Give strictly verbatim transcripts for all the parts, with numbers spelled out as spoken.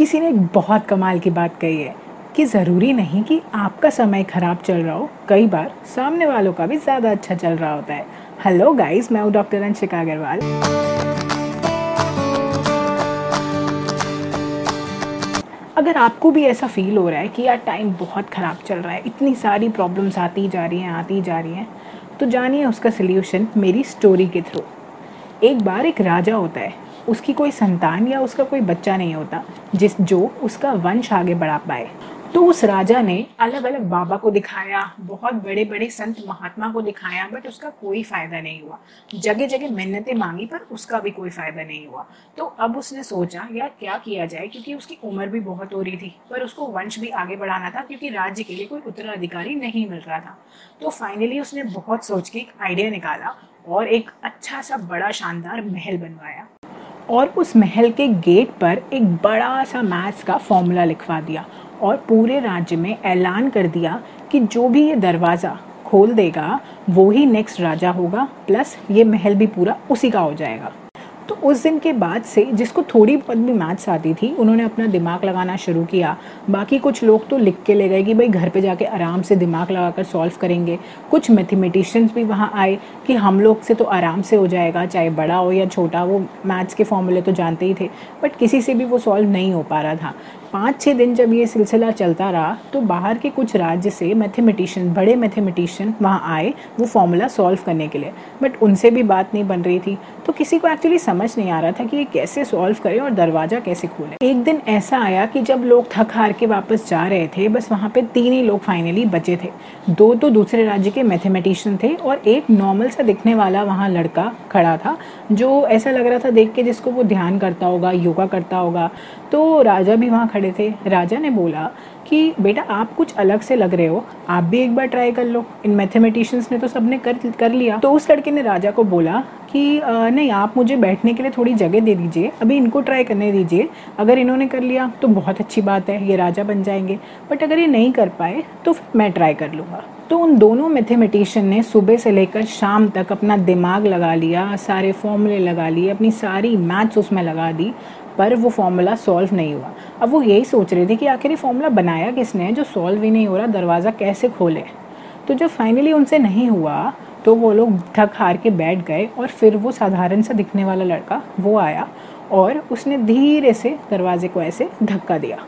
किसी ने एक बहुत कमाल की बात कही है कि ज़रूरी नहीं कि आपका समय खराब चल रहा हो, कई बार सामने वालों का भी ज़्यादा अच्छा चल रहा होता है। हेलो गाइस, मैं हूँ डॉक्टर रंशिका अग्रवाल। अगर आपको भी ऐसा फील हो रहा है कि यार टाइम बहुत ख़राब चल रहा है, इतनी सारी प्रॉब्लम्स आती जा रही हैं आती जा रही हैं तो जानिए उसका सल्यूशन मेरी स्टोरी के थ्रू। एक बार एक राजा होता है, उसकी कोई संतान या उसका कोई बच्चा नहीं होता जिस जो उसका वंश आगे बढ़ा पाए। तो उस राजा ने अलग अलग बाबा को दिखाया, बहुत बड़े बड़े संत महात्मा को दिखाया, बट उसका कोई फ़ायदा नहीं हुआ। जगह जगह मन्नतें मांगी पर उसका भी कोई फ़ायदा नहीं हुआ। तो अब उसने सोचा यार क्या किया जाए, क्योंकि उसकी उम्र भी बहुत हो रही थी पर उसको वंश भी आगे बढ़ाना था, क्योंकि राज्य के लिए कोई उत्तराधिकारी नहीं मिल रहा था। तो फाइनली उसने बहुत सोच के एक आइडिया निकाला और एक अच्छा सा बड़ा शानदार महल बनवाया और उस महल के गेट पर एक बड़ा सा मैथ्स का फॉर्मूला लिखवा दिया और पूरे राज्य में ऐलान कर दिया कि जो भी ये दरवाज़ा खोल देगा वो ही नेक्स्ट राजा होगा, प्लस ये महल भी पूरा उसी का हो जाएगा। तो उस दिन के बाद से जिसको थोड़ी बहुत भी मैथ्स आती थी उन्होंने अपना दिमाग लगाना शुरू किया। बाकी कुछ लोग तो लिख के ले गए कि भाई घर पे जाके आराम से दिमाग लगाकर सॉल्व करेंगे। कुछ मैथमेटिशियंस भी वहाँ आए कि हम लोग से तो आराम से हो जाएगा, चाहे बड़ा हो या छोटा, वो मैथ्स के फॉर्मूले तो जानते ही थे, बट किसी से भी वो सॉल्व नहीं हो पा रहा था। पाँच छः दिन जब ये सिलसिला चलता रहा तो बाहर के कुछ राज्य से मैथमेटिशियन, बड़े मैथमेटिशियन वहाँ आए वो फॉर्मूला सॉल्व करने के लिए, बट उनसे भी बात नहीं बन रही थी। तो किसी को एक्चुअली समझ नहीं आ रहा था कि ये कैसे सॉल्व करें और दरवाज़ा कैसे खोलें। एक दिन ऐसा आया कि जब लोग थक हार के वापस जा रहे थे, बस वहाँ पे तीन ही लोग फाइनली बचे थे। दो तो दूसरे राज्य के मैथमेटिशियन थे और एक नॉर्मल सा दिखने वाला वहाँ लड़का खड़ा था जो ऐसा लग रहा था देख के जिसको वो ध्यान करता होगा, योगा करता होगा। तो राजा भी वहाँ खड़े थे। राजा ने बोला कि बेटा आप कुछ अलग से लग रहे हो, आप भी एक बार ट्राई कर लो, इन मैथमेटिशियंस ने तो सबने कर कर लिया। तो उस लड़के ने राजा को बोला कि आ, नहीं, आप मुझे बैठने के लिए थोड़ी जगह दे दीजिए, अभी इनको ट्राई करने दीजिए, अगर इन्होंने कर लिया तो बहुत अच्छी बात है, ये राजा बन जाएंगे, बट अगर ये नहीं कर पाए तो मैं ट्राई कर लूँगा। तो उन दोनों मैथमेटिशियन ने सुबह से लेकर शाम तक अपना दिमाग लगा लिया, सारे फॉर्मूले लगा लिए, अपनी सारी मैथ्स उसमें लगा दी, पर वो फॉर्मूला सॉल्व नहीं हुआ। अब वो यही सोच रहे थे कि आखिर ये फॉर्मूला बनाया किसने है जो सॉल्व ही नहीं हो रहा, दरवाज़ा कैसे खोले। तो जब फाइनली उनसे नहीं हुआ तो वो लोग थक हार के बैठ गए और फिर वो साधारण सा दिखने वाला लड़का वो आया और उसने धीरे से दरवाजे को ऐसे धक्का दिया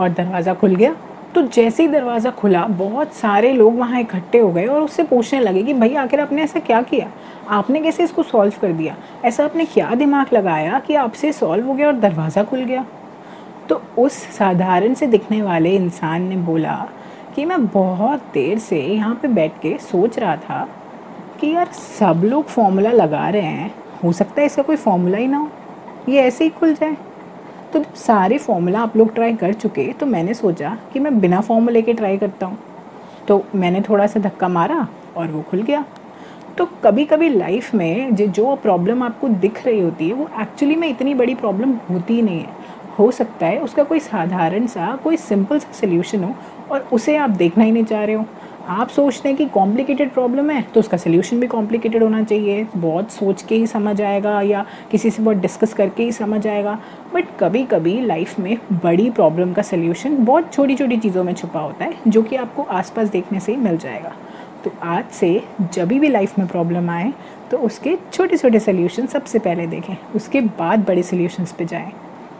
और दरवाज़ा खुल गया। तो जैसे ही दरवाज़ा खुला बहुत सारे लोग वहाँ इकट्ठे हो गए और उससे पूछने लगे कि भैया आखिर आपने ऐसा क्या किया, आपने कैसे इसको सॉल्व कर दिया, ऐसा आपने क्या दिमाग लगाया कि आपसे सॉल्व हो गया और दरवाज़ा खुल गया। तो उस साधारण से दिखने वाले इंसान ने बोला कि मैं बहुत देर से यहाँ पे बैठ के सोच रहा था कि यार सब लोग फॉर्मूला लगा रहे हैं, हो सकता है इसका कोई फॉर्मूला ही ना हो, ये ऐसे ही खुल जाए। तो सारे फॉर्मूला आप लोग ट्राई कर चुके तो मैंने सोचा कि मैं बिना फॉर्मूले के ट्राई करता हूँ। तो मैंने थोड़ा सा धक्का मारा और वो खुल गया। तो कभी कभी लाइफ में जो जो प्रॉब्लम आपको दिख रही होती है वो एक्चुअली में इतनी बड़ी प्रॉब्लम होती नहीं है, हो सकता है उसका कोई साधारण सा, कोई सिंपल सा सल्यूशन हो और उसे आप देखना ही नहीं चाह रहे हो। आप सोचते हैं कि कॉम्प्लिकेटेड प्रॉब्लम है तो उसका सल्यूशन भी कॉम्प्लिकेटेड होना चाहिए, बहुत सोच के ही समझ आएगा या किसी से बहुत डिस्कस करके ही समझ आएगा, बट कभी कभी लाइफ में बड़ी प्रॉब्लम का सल्यूशन बहुत छोटी छोटी चीज़ों में छुपा होता है जो कि आपको आसपास देखने से ही मिल जाएगा। तो आज से जब भी लाइफ में प्रॉब्लम आए तो उसके छोटे छोटे सल्यूशन सबसे पहले देखें, उसके बाद बड़े सल्यूशंस पे जाएं।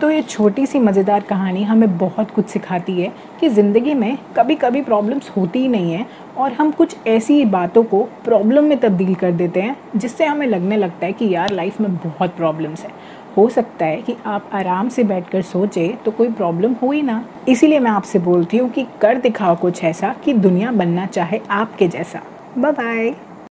तो ये छोटी सी मज़ेदार कहानी हमें बहुत कुछ सिखाती है कि ज़िंदगी में कभी कभी प्रॉब्लम्स होती ही नहीं है और हम कुछ ऐसी बातों को प्रॉब्लम में तब्दील कर देते हैं जिससे हमें लगने लगता है कि यार लाइफ में बहुत प्रॉब्लम्स है। हो सकता है कि आप आराम से बैठकर सोचें तो कोई प्रॉब्लम हो ही ना। इसीलिए मैं आपसे बोलती हूँ कि कर दिखाओ कुछ ऐसा कि दुनिया बनना चाहे आपके जैसा। Bye bye.